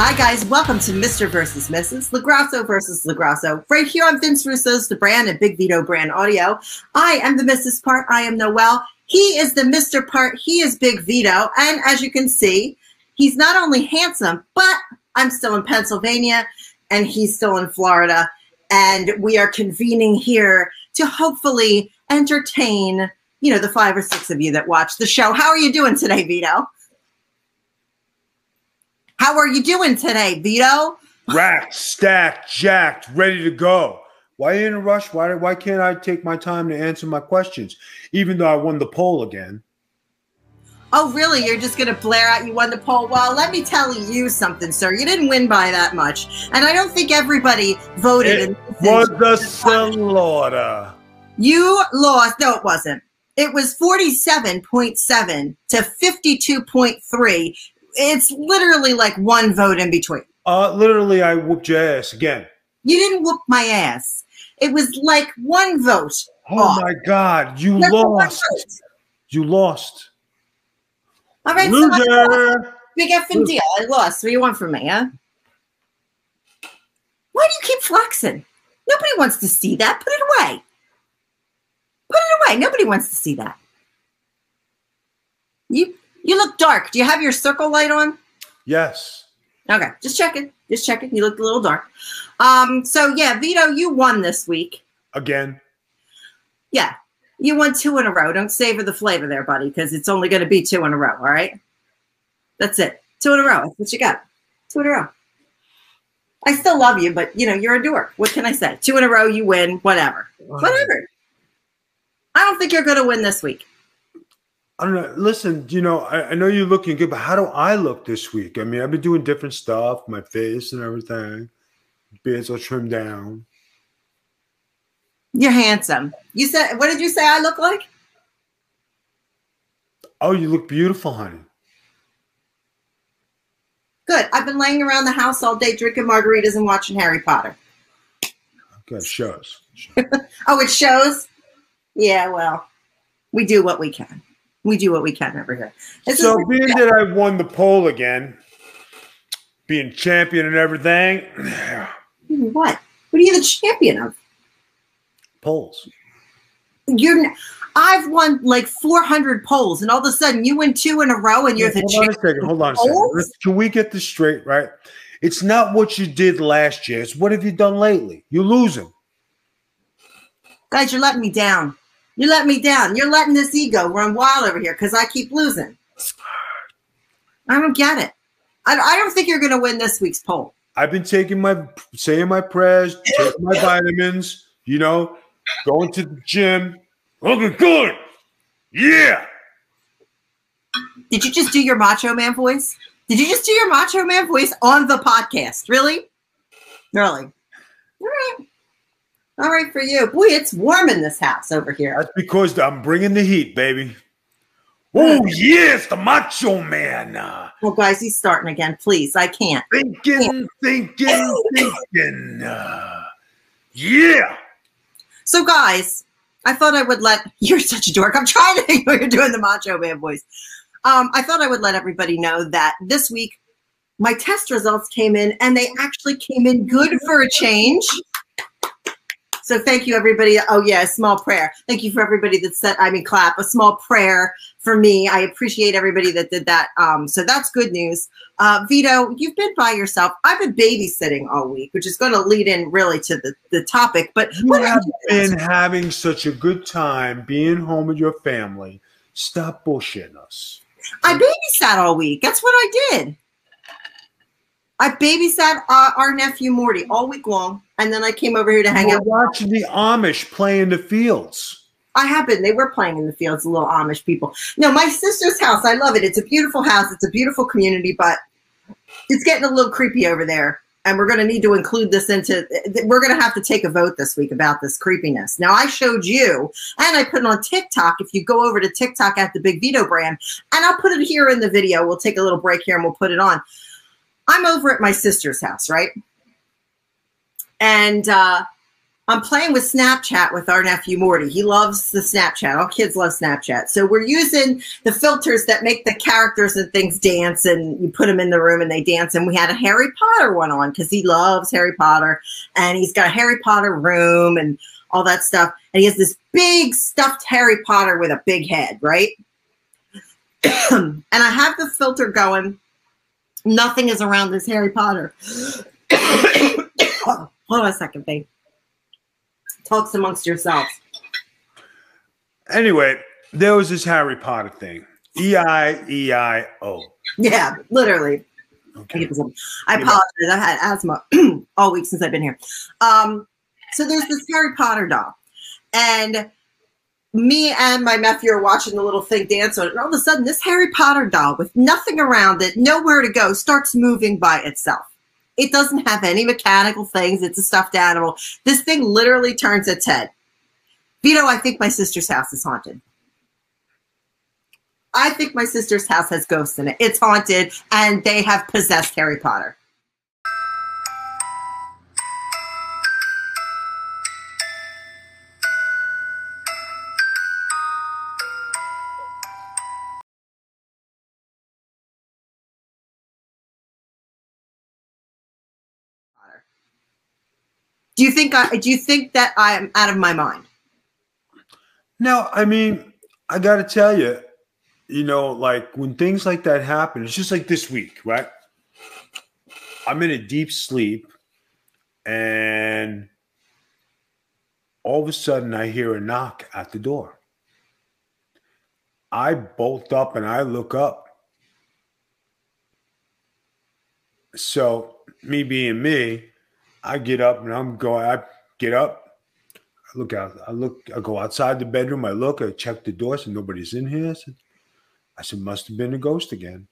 Hi guys, welcome to Mr. vs. Mrs. LoGrasso vs. LoGrasso. Right here on Vince Russo's The Brand and Big Vito Brand Audio. I am the Mrs. part, I am Noelle. He is the Mr. part, he is Big Vito. And as you can see, he's not only handsome, but I'm still in Pennsylvania and he's still in Florida. And we are convening here to hopefully entertain, you know, the 5 or 6 of you that watch the show. How are you doing today, Vito? How are you doing today, Vito? Racked, stacked, jacked, ready to go. Why are you in a rush? Why can't I take my time to answer my questions? Even though I won the poll again. Oh, really? You're just going to blare out you won the poll? Well, let me tell you something, sir. You didn't win by that much. And I don't think everybody voted. It was a slaughter. You lost. No, it wasn't. It was 47.7 to 52.3. It's literally like one vote in between. Literally, I whooped your ass again. You didn't whoop my ass. It was like one vote. Oh, my God. You lost. You lost. All right. Loser. Big effing deal. I lost. What do you want from me, huh? Why do you keep flexing? Nobody wants to see that. Put it away. Put it away. Nobody wants to see that. You look dark. Do you have your circle light on? Yes. Okay. Just checking. Just checking. You look a little dark. So, yeah, Vito, you won this week. Again? Yeah. You won 2 in a row. Don't savor the flavor there, buddy, because it's only going to be 2 in a row, all right? That's it. 2 in a row. That's what you got. 2 in a row. I still love you, but, you know, you're a dork. What can I say? 2 in a row, you win, whatever. Whatever. I don't think you're going to win this week. I don't know. Listen, you know, I know you're looking good, but how do I look this week? I mean, I've been doing different stuff, my face and everything. Beards all trimmed down. You're handsome. You said, what did you say I look like? Oh, you look beautiful, honey. Good. I've been laying around the house all day drinking margaritas and watching Harry Potter. Okay, shows. Oh, it shows? Yeah, well, we do what we can. We do what we can over here. So being that I won the poll again, being champion and everything. What? What are you the champion of? Polls. I've won like 400 polls, and all of a sudden you win 2 in a row, and you're the champion. Hold on a second. Can we get this straight, right? It's not what you did last year. It's what have you done lately? You're losing. Guys, you're letting me down. You let me down. You're letting this ego run wild over here because I keep losing. I don't get it. I don't think you're going to win this week's poll. I've been saying my prayers, taking my vitamins, you know, going to the gym. Looking good. Yeah. Did you just do your Macho Man voice? Did you just do your Macho Man voice on the podcast? Really? Really? All right. All right for you. Boy, it's warm in this house over here. That's because I'm bringing the heat, baby. Oh, yes, the Macho Man. Well, guys, he's starting again. Please, I can't. Thinking. Yeah. So, guys, I thought I would let – you're such a dork. I'm trying to think what you're doing the Macho Man voice. I thought I would let everybody know that this week my test results came in, and they actually came in good for a change. So thank you, everybody. Oh, yeah, a small prayer. Thank you for everybody that said, I mean, clap, a small prayer for me. I appreciate everybody that did that. So that's good news. Vito, you've been by yourself. I've been babysitting all week, which is going to lead in really to the topic. But what have you been having such a good time being home with your family. Stop bullshitting us. I babysat all week. That's what I did. I babysat our nephew Morty all week long, and then I came over here to hang out. Watching the Amish play in the fields. I have been. They were playing in the fields, the little Amish people. No, my sister's house. I love it. It's a beautiful house. It's a beautiful community, but it's getting a little creepy over there, and we're going to need to include this into – we're going to have to take a vote this week about this creepiness. Now, I showed you, and I put it on TikTok. If you go over to TikTok at the Big Vito Brand, and I'll put it here in the video. We'll take a little break here, and we'll put it on. I'm over at my sister's house, right? And I'm playing with Snapchat with our nephew, Morty. He loves the Snapchat. All kids love Snapchat. So we're using the filters that make the characters and things dance, and you put them in the room and they dance. And we had a Harry Potter one on because he loves Harry Potter, and he's got a Harry Potter room and all that stuff. And he has this big stuffed Harry Potter with a big head, right? And I have the filter going. Nothing is around this Harry Potter. Hold on a second, babe. Talks amongst yourselves. Anyway, there was this Harry Potter thing. E-I-E-I-O. Yeah, literally. Okay. I apologize. I've had asthma all week since I've been here. So there's this Harry Potter doll. And me and my nephew are watching the little thing dance on it. And all of a sudden, this Harry Potter doll with nothing around it, nowhere to go, starts moving by itself. It doesn't have any mechanical things. It's a stuffed animal. This thing literally turns its head. Vito, I think my sister's house is haunted. I think my sister's house has ghosts in it. It's haunted, and they have possessed Harry Potter. Do you think that I'm out of my mind? No, I mean, I got to tell you, you know, like when things like that happen, it's just like this week, right? I'm in a deep sleep and all of a sudden I hear a knock at the door. I bolt up and I look up. So me being me, I get up and I'm going. I get up. I look out. I look. I go outside the bedroom. I look. I check the door. So nobody's in here. I said, must have been a ghost again.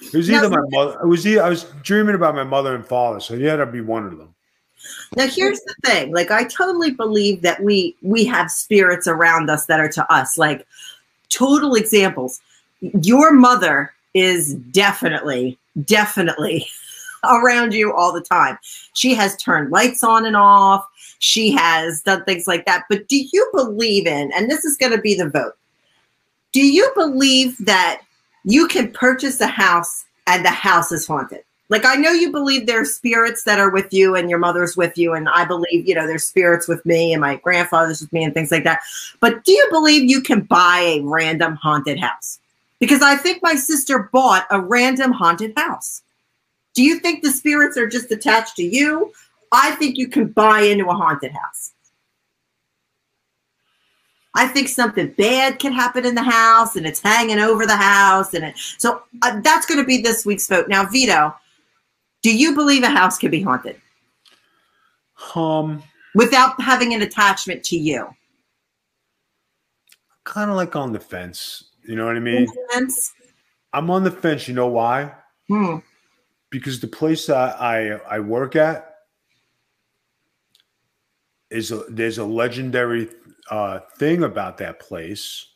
It was either my mother. It was either, I was dreaming about my mother and father. So yeah, that'd be one of them. Now here's the thing. Like I totally believe that we have spirits around us that are to us like total examples. Your mother is definitely around you all the time. She has turned lights on and off. She has done things like that. But do you believe in, and this is going to be the vote, do you believe that you can purchase a house and the house is haunted? Like, I know you believe there are spirits that are with you and your mother's with you. And I believe, you know, there's spirits with me and my grandfather's with me and things like that. But do you believe you can buy a random haunted house? Because I think my sister bought a random haunted house. Do you think the spirits are just attached to you? I think you can buy into a haunted house. I think something bad can happen in the house, and it's hanging over the house. So that's going to be this week's vote. Now, Vito, do you believe a house can be haunted? Without having an attachment to you? Kind of like on the fence. You know what I mean? On the fence? I'm on the fence. You know why? Because the place that I work at is there's a legendary thing about that place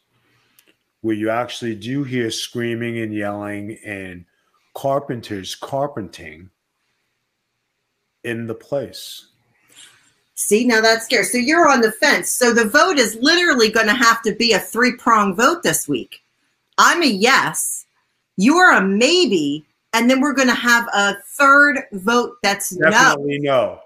where you actually do hear screaming and yelling and carpenters carpenting in the place. See, now that's scary. So you're on the fence. So the vote is literally going to have to be a three-prong vote this week. I'm a yes. You're a maybe. And then we're going to have a third vote that's no. Definitely no.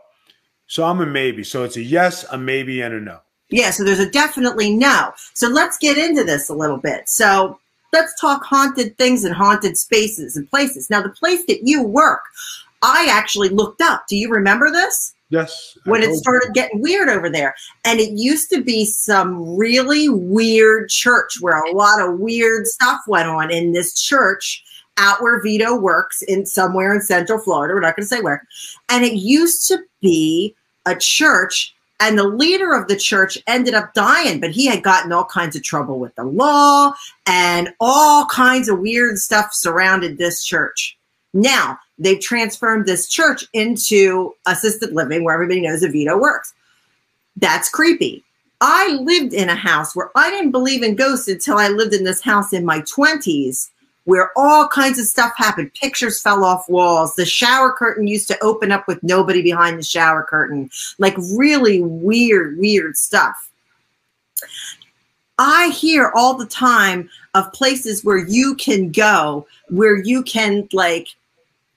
So I'm a maybe. So it's a yes, a maybe, and a no. Yeah, so there's a definitely no. So let's get into this a little bit. So let's talk haunted things and haunted spaces and places. Now, the place that you work, I actually looked up. Do you remember this? Yes. When it started getting weird over there. And it used to be some really weird church where a lot of weird stuff went on in this church out where Vito works, in somewhere in Central Florida. We're not going to say where. And it used to be a church, and the leader of the church ended up dying, but he had gotten all kinds of trouble with the law, and all kinds of weird stuff surrounded this church. Now, they've transformed this church into assisted living, where everybody knows that Vito works. That's creepy. I lived in a house where I didn't believe in ghosts until I lived in this house in my 20s, where all kinds of stuff happened. Pictures fell off walls. The shower curtain used to open up with nobody behind the shower curtain. Like really weird, weird stuff. I hear all the time of places where you can go, where you can, like,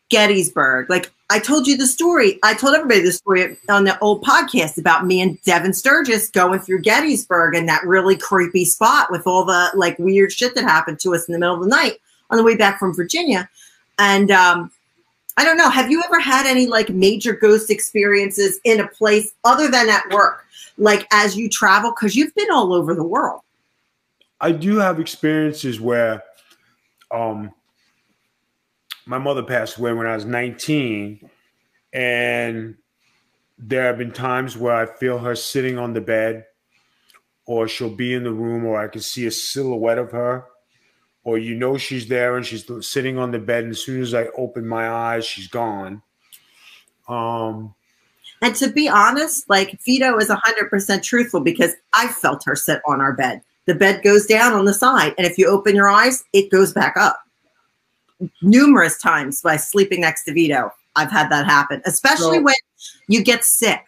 Gettysburg. Like, I told you the story. I told everybody the story on the old podcast about me and Devin Sturgis going through Gettysburg and that really creepy spot with all the, like, weird shit that happened to us in the middle of the night on the way back from Virginia. And I don't know. Have you ever had any, like, major ghost experiences in a place other than at work, like, as you travel? Because you've been all over the world. I do have experiences where my mother passed away when I was 19, and there have been times where I feel her sitting on the bed, or she'll be in the room, or I can see a silhouette of her, or you know she's there and she's sitting on the bed, and as soon as I open my eyes, she's gone. And to be honest, like, Vito is 100% truthful, because I felt her sit on our bed. The bed goes down on the side, and if you open your eyes, it goes back up. Numerous times by sleeping next to Vito, I've had that happen, especially when you get sick.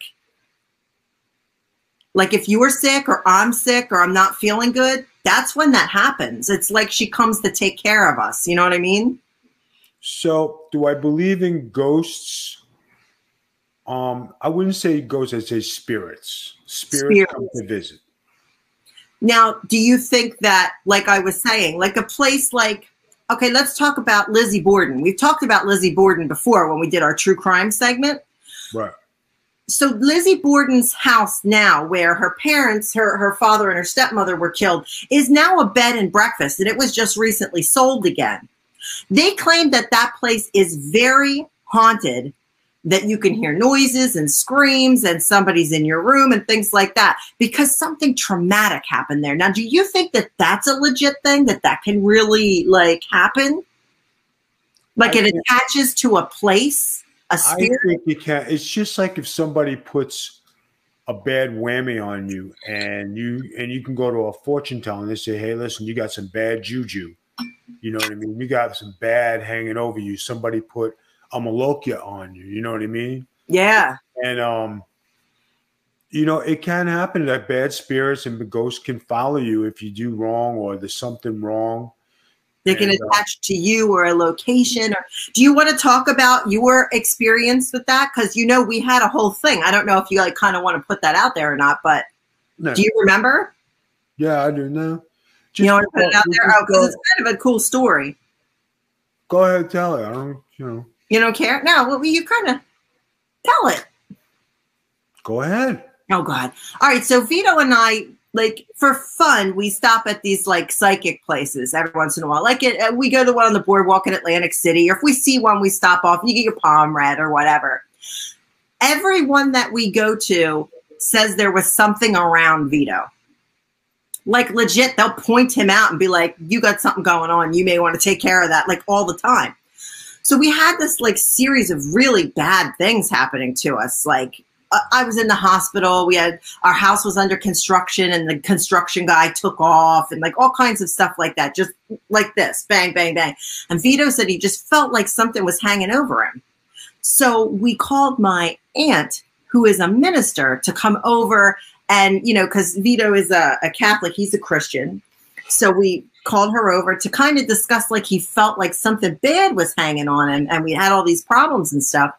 Like if you were sick or I'm sick or I'm not feeling good, that's when that happens. It's like she comes to take care of us. You know what I mean? So do I believe in ghosts? I wouldn't say ghosts, I'd say spirits. Spirits come to visit. Now, do you think that, like I was saying, like a place like, okay, let's talk about Lizzie Borden. We've talked about Lizzie Borden before when we did our true crime segment. Right. So Lizzie Borden's house now, where her parents, her father and her stepmother were killed, is now a bed and breakfast, and it was just recently sold again. They claim that that place is very haunted, that you can hear noises and screams and somebody's in your room and things like that because something traumatic happened there. Now, do you think that that's a legit thing, that that can really, like, happen? Like it attaches to a place, a spirit? I think it can. It's just like if somebody puts a bad whammy on you and you can go to a fortune teller and they say, hey, listen, you got some bad juju. You know what I mean? You got some bad hanging over you. Somebody put a malokia on you, you know what I mean? Yeah. And, you know, it can happen that bad spirits and ghosts can follow you if you do wrong or there's something wrong. They can attach to you or a location. Or do you want to talk about your experience with that? Because, you know, we had a whole thing. I don't know if you, like, kind of want to put that out there or not, but do you remember? Yeah, I do now. You know, put it out there? Oh, because it's kind of a cool story. Go ahead, tell it. I don't, you know. You don't care? No, well, you kind of tell it. Go ahead. Oh, God. All right, so Vito and I, like, for fun, we stop at these, like, psychic places every once in a while. Like, we go to one on the boardwalk in Atlantic City, or if we see one, we stop off and you get your palm read or whatever. Everyone that we go to says there was something around Vito. Like, legit, they'll point him out and be like, you got something going on. You may want to take care of that, like, all the time. So we had this, like, series of really bad things happening to us. Like, I was in the hospital. We had, our house was under construction and the construction guy took off and, like, all kinds of stuff like that. Just like this, bang, bang, bang. And Vito said he just felt like something was hanging over him. So we called my aunt, who is a minister, to come over and, you know, because Vito is a Catholic, he's a Christian. So we called her over to kind of discuss, like, he felt like something bad was hanging on him and we had all these problems and stuff.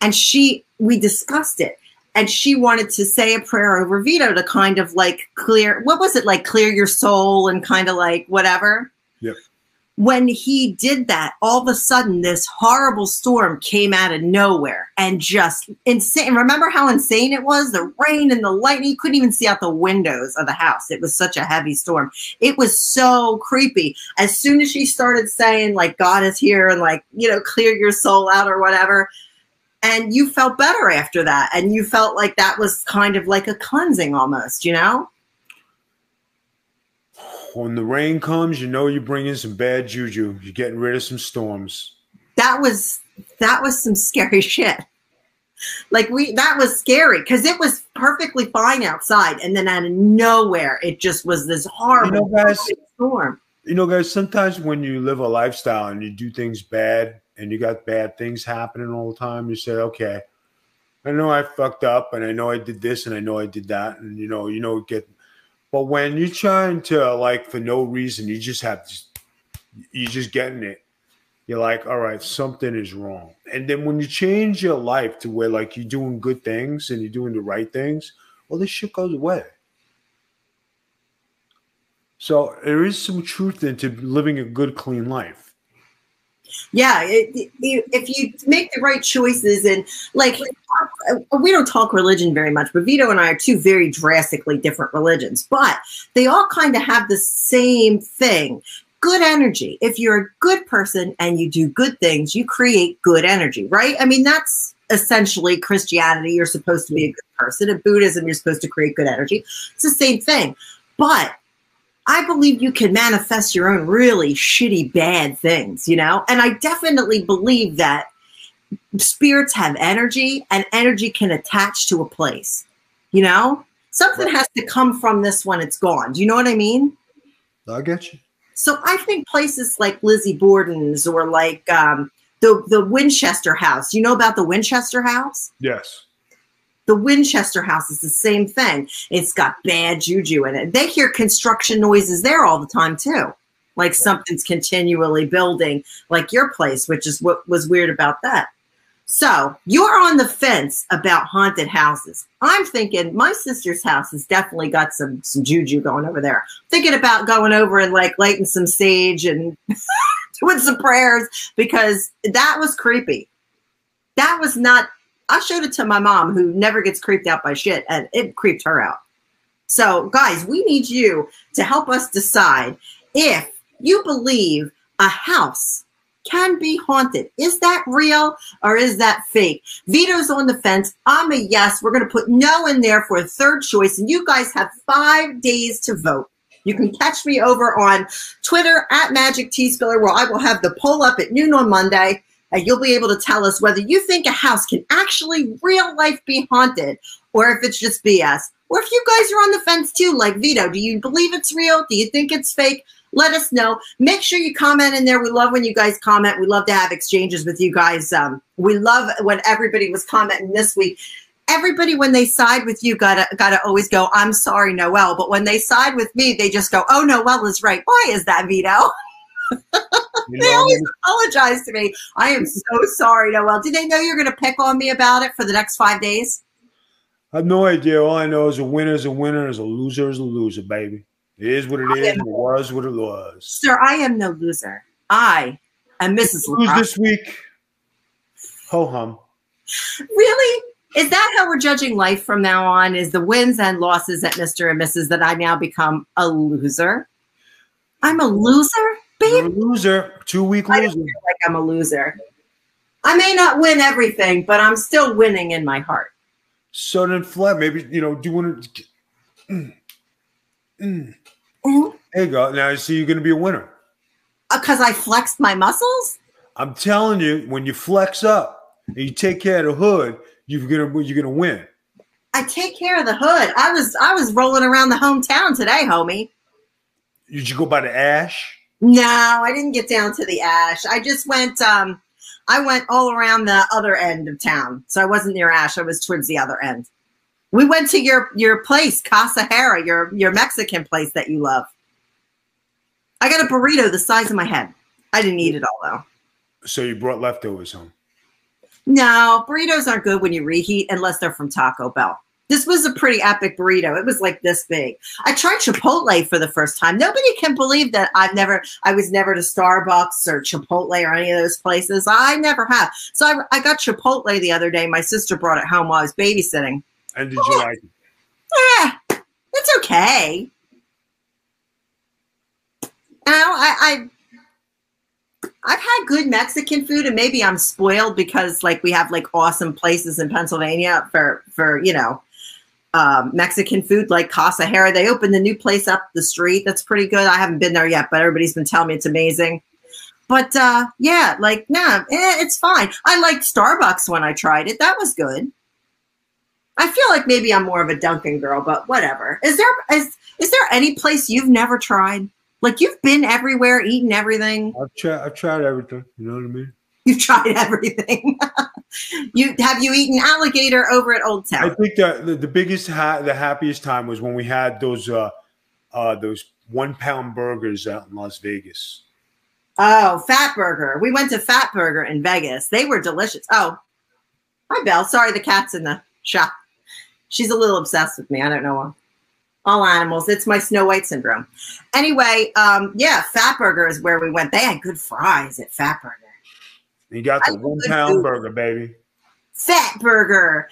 And we discussed it and she wanted to say a prayer over Vito to kind of, like, clear, what was it, like, clear your soul and kind of, like, whatever. Yep. When he did that, all of a sudden this horrible storm came out of nowhere and just insane. Remember how insane it was? The rain and the lightning. You couldn't even see out the windows of the house. It was such a heavy storm. It was so creepy. As soon as she started saying, like, God is here and, like, you know, clear your soul out or whatever. And you felt better after that. And you felt like that was kind of like a cleansing almost, you know? When the rain comes, you know you bring in some bad juju. You're getting rid of some storms. That was some scary shit. Like, that was scary because it was perfectly fine outside, and then out of nowhere, it just was this horrible storm. You know, guys, sometimes when you live a lifestyle and you do things bad and you got bad things happening all the time, you say, okay, I know I fucked up and I know I did this and I know I did that. And, but when you're trying to, like, for no reason, you're just getting it. You're like, all right, something is wrong. And then when you change your life to where, like, you're doing good things and you're doing the right things, well, this shit goes away. So there is some truth into living a good, clean life. Yeah, if you make the right choices and, like, we don't talk religion very much, but Vito and I are two very drastically different religions, but they all kind of have the same thing. Good energy. If you're a good person and you do good things, you create good energy, right? I mean, that's essentially Christianity. You're supposed to be a good person. In Buddhism, you're supposed to create good energy. It's the same thing. But I believe you can manifest your own really shitty, bad things, you know? And I definitely believe that spirits have energy, and energy can attach to a place, you know? Something has to come from this when it's gone. Do you know what I mean? I get you. So I think places like Lizzie Borden's or like the Winchester House. You know about the Winchester House? Yes. The Winchester House is the same thing. It's got bad juju in it. They hear construction noises there all the time too. Like something's continually building, like your place, which is what was weird about that. So you're on the fence about haunted houses. I'm thinking my sister's house has definitely got some juju going over there. Thinking about going over and like lighting some sage and doing some prayers, because that was creepy. That was not... I showed it to my mom, who never gets creeped out by shit, and it creeped her out. So, guys, we need you to help us decide if you believe a house can be haunted. Is that real or is that fake? Vito's on the fence. I'm a yes. We're going to put no in there for a third choice, and you guys have 5 days to vote. You can catch me over on Twitter at Magic T Spiller, where I will have the poll up at noon on Monday. You'll be able to tell us whether you think a house can actually real life be haunted or if it's just BS. Or if you guys are on the fence too, like Vito, do you believe it's real? Do you think it's fake? Let us know. Make sure you comment in there. We love when you guys comment. We love to have exchanges with you guys. We love when everybody was commenting this week. Everybody, when they side with you, gotta always go, I'm sorry, Noelle. But when they side with me, they just go, oh, Noelle is right. Why is that, Vito? They always apologize to me. I am so sorry, Noel. Did they know you're going to pick on me about it for the next 5 days? I have no idea. All I know is a winner is a winner, is a loser is a loser, baby. It is what it is. It was what it was. Sir, I am no loser. I am Mrs. Who's this week? Ho hum. Really? Is that how we're judging life from now on? Is the wins and losses at Mr. and Mrs. that I now become a loser? I'm a loser? Babe, you're a loser. 2 week loser. I feel like I'm a loser. I may not win everything, but I'm still winning in my heart. So then, Flat, maybe, you know, do you want to? There you go. Now I see you're going to be a winner. Because I flexed my muscles? I'm telling you, when you flex up and you take care of the hood, you're gonna win. I take care of the hood. I was rolling around the hometown today, homie. Did you go by the ash? No, I didn't get down to the ash. I just went, I went all around the other end of town. So I wasn't near ash. I was towards the other end. We went to your place, Casa Hera, your Mexican place that you love. I got a burrito the size of my head. I didn't eat it all, though. So you brought leftovers home? No, burritos aren't good when you reheat unless they're from Taco Bell. This was a pretty epic burrito. It was like this big. I tried Chipotle for the first time. Nobody can believe that I was never to Starbucks or Chipotle or any of those places. I never have. So I got Chipotle the other day. My sister brought it home while I was babysitting. And did you like it? Yeah, it's okay. Now, I've had good Mexican food, and maybe I'm spoiled because like we have like awesome places in Pennsylvania for you know. Mexican food like Casa Hera. They opened the new place up the street. That's pretty good. I haven't been there yet, but everybody's been telling me it's amazing. But yeah, like, nah, it's fine. I liked Starbucks when I tried it. That was good. I feel like maybe I'm more of a Dunkin' girl, but whatever. Is there any place you've never tried? Like, you've been everywhere, eaten everything. I've tried everything. You know what I mean? You've tried everything. Have you eaten alligator over at Old Town? I think that the biggest, the happiest time was when we had those 1-pound burgers out in Las Vegas. Oh, Fat Burger. We went to Fat Burger in Vegas. They were delicious. Oh, hi, Belle. Sorry, the cat's in the shop. She's a little obsessed with me. I don't know why. All animals. It's my Snow White syndrome. Anyway, yeah, Fat Burger is where we went. They had good fries at Fat Burger. You got the 1-pound burger, baby. Fat Burger.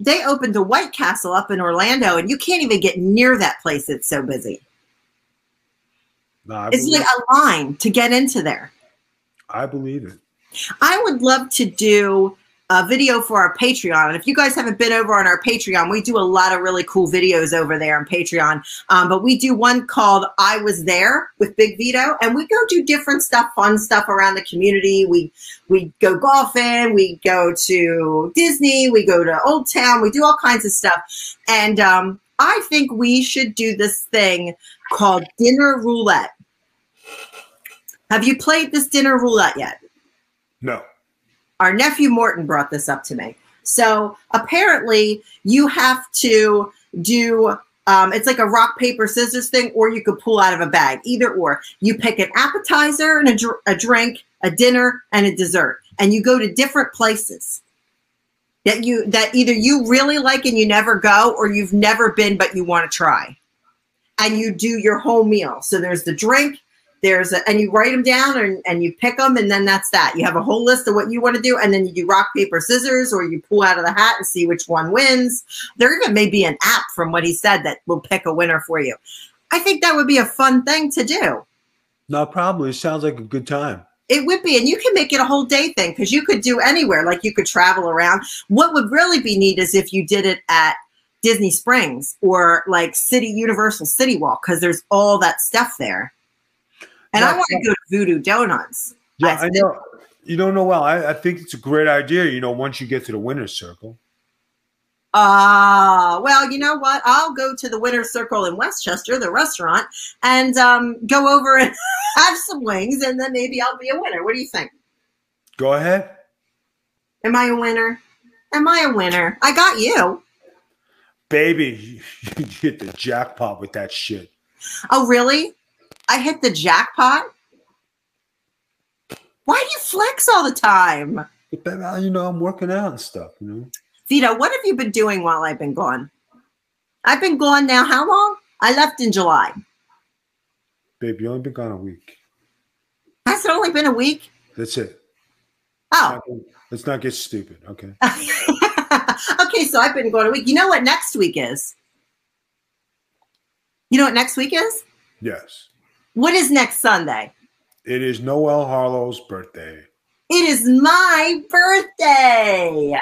They opened the White Castle up in Orlando, and you can't even get near that place. It's so busy. No, it's like a line to get into there. I believe it. I would love to do a video for our Patreon. And if you guys haven't been over on our Patreon, we do a lot of really cool videos over there on Patreon. But we do one called I Was There with Big Vito. And we go do different stuff, fun stuff around the community. We go golfing. We go to Disney. We go to Old Town. We do all kinds of stuff. And I think we should do this thing called Dinner Roulette. Have you played this Dinner Roulette yet? No. Our nephew Morton brought this up to me. So apparently you have to do, it's like a rock, paper, scissors thing, or you could pull out of a bag, either or. You pick an appetizer and a drink, a dinner and a dessert, and you go to different places that either you really like and you never go, or you've never been but you want to try. And you do your whole meal. So there's the drink, and you write them down and you pick them, and then that's that. You have a whole list of what you want to do, and then you do rock, paper, scissors, or you pull out of the hat and see which one wins. There even may be an app, from what he said, that will pick a winner for you. I think that would be a fun thing to do. No, probably. It sounds like a good time. It would be, and you can make it a whole day thing, because you could do anywhere. Like, you could travel around. What would really be neat is if you did it at Disney Springs or like Universal City Walk, because there's all that stuff there. And I want to go to Voodoo Donuts. Yeah, I know. You don't know, well, I think it's a great idea, you know, once you get to the Winner's Circle. Well, you know what? I'll go to the Winner's Circle in Westchester, the restaurant, and go over and have some wings, and then maybe I'll be a winner. What do you think? Go ahead. Am I a winner? Am I a winner? I got you. Baby, you hit the jackpot with that shit. Oh, really? I hit the jackpot? Why do you flex all the time? You know, I'm working out and stuff, you know. Vito, what have you been doing while I've been gone? I've been gone now how long? I left in July. Babe, you only been gone a week. Has it only been a week? That's it. Oh. Let's not get stupid, okay? Okay, so I've been gone a week. You know what next week is? You know what next week is? Yes. What is next Sunday? It is Noel Harlow's birthday. It is my birthday.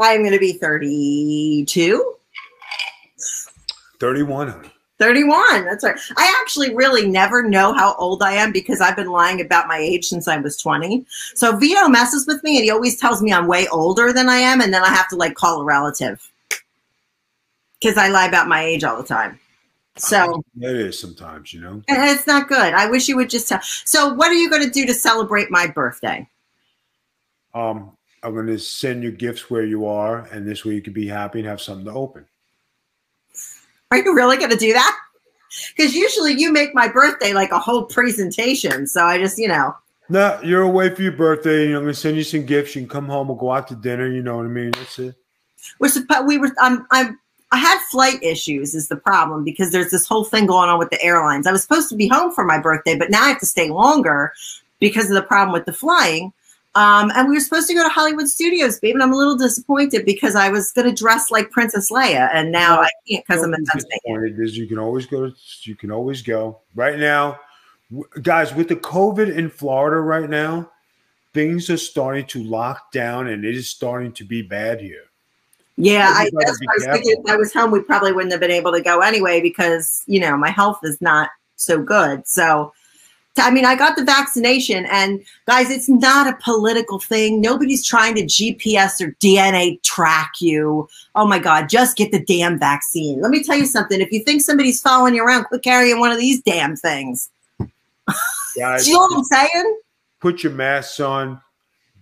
I'm going to be 32. 31, honey. 31. That's right. I actually really never know how old I am because I've been lying about my age since I was 20. So Vito messes with me and he always tells me I'm way older than I am. And then I have to like call a relative because I lie about my age all the time. So it is sometimes, you know, and it's not good. I wish you would just tell. So what are you going to do to celebrate my birthday? I'm going to send you gifts where you are. And this way you can be happy and have something to open. Are you really going to do that? Because usually you make my birthday like a whole presentation. So I just, you know. No, you're away for your birthday. You know, I'm going to send you some gifts. You can come home and go out to dinner. You know what I mean? That's it. I had flight issues is the problem because there's this whole thing going on with the airlines. I was supposed to be home for my birthday, but now I have to stay longer because of the problem with the flying. And we were supposed to go to Hollywood Studios, babe, and I'm a little disappointed because I was going to dress like Princess Leia, and now I can't because I'm in Pennsylvania. You can always go. Right now, guys, with the COVID in Florida right now, things are starting to lock down, and it is starting to be bad here. Yeah, that's what I was thinking. If I was home, we probably wouldn't have been able to go anyway because, you know, my health is not so good. So I mean, I got the vaccination, and guys, it's not a political thing. Nobody's trying to GPS or DNA track you. Oh my God, just get the damn vaccine. Let me tell you something. If you think somebody's following you around, quit carrying one of these damn things. Guys, do you know what I'm saying? Put your masks on.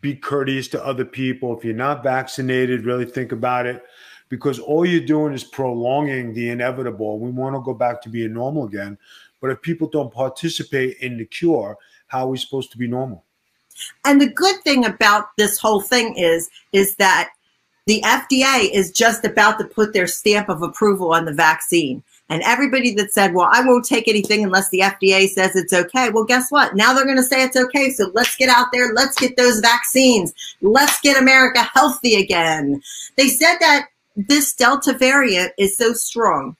Be courteous to other people. If you're not vaccinated, really think about it, because all you're doing is prolonging the inevitable. We want to go back to being normal again. But if people don't participate in the cure, how are we supposed to be normal? And the good thing about this whole thing is that the FDA is just about to put their stamp of approval on the vaccine. And everybody that said, well, I won't take anything unless the FDA says it's okay. Well, guess what? Now they're going to say it's okay. So let's get out there. Let's get those vaccines. Let's get America healthy again. They said that this Delta variant is so strong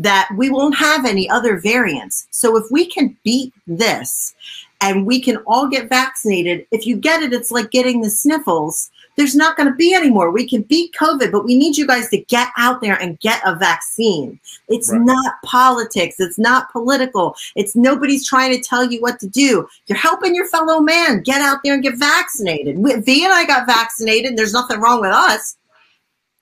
that we won't have any other variants. So if we can beat this and we can all get vaccinated, if you get it, it's like getting the sniffles. There's not going to be any more. We can beat COVID, but we need you guys to get out there and get a vaccine. It's not politics. It's not political. It's nobody's trying to tell you what to do. You're helping your fellow man. Get out there and get vaccinated. V and I got vaccinated. And there's nothing wrong with us.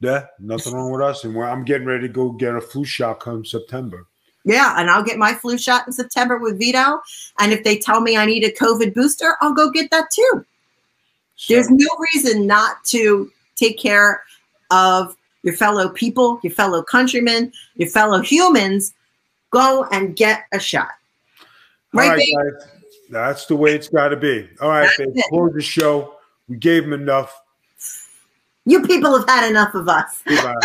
Yeah, nothing wrong with us. And I'm getting ready to go get a flu shot come September. Yeah, and I'll get my flu shot in September with Vito. And if they tell me I need a COVID booster, I'll go get that too. So, there's no reason not to take care of your fellow people, your fellow countrymen, your fellow humans. Go and get a shot. Right, babe? Guys, that's the way it's got to be. All right, babe, close the show. We gave them enough. You people have had enough of us. We're going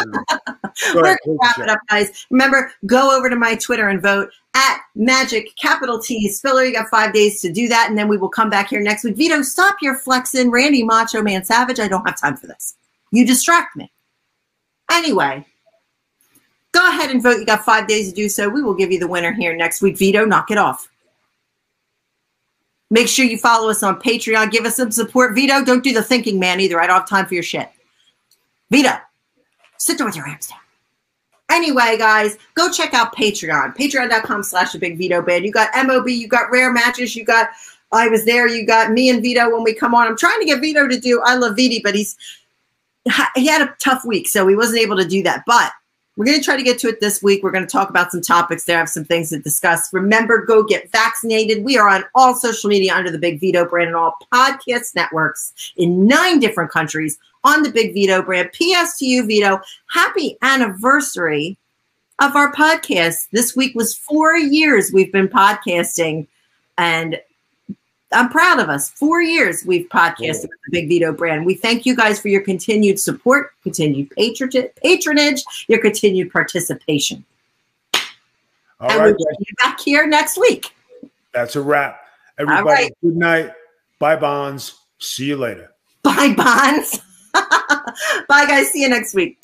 to wrap it up, guys. Remember, go over to my Twitter and vote at @MagicT Spiller. You got 5 days to do that, and then we will come back here next week. Vito, stop your flexing. Randy Macho Man Savage, I don't have time for this. You distract me. Anyway, go ahead and vote. You got 5 days to do so. We will give you the winner here next week. Vito, knock it off. Make sure you follow us on Patreon. Give us some support. Vito, don't do the thinking man either. I don't have time for your shit. Vito, sit down with your arms down. Anyway, guys, go check out Patreon. Patreon.com/TheBigVitoBand. You got MOB, you got Rare Matches, you got I Was There, you got me and Vito when we come on. I'm trying to get Vito to do I Love Viti, but he had a tough week, so he wasn't able to do that. But we're going to try to get to it this week. We're going to talk about some topics there. I have some things to discuss. Remember, go get vaccinated. We are on all social media under the Big Vito brand and all podcast networks in 9 different countries. On the Big Vito brand. P.S. to you, Vito. Happy anniversary of our podcast. This week was 4 years we've been podcasting, and I'm proud of us. 4 years we've podcasted with the Big Vito brand. We thank you guys for your continued support, continued patronage, your continued participation. All right, we'll get you back here next week. That's a wrap. Everybody, good night. Bye, Bonds. See you later. Bye, Bonds. Bye, guys. See you next week.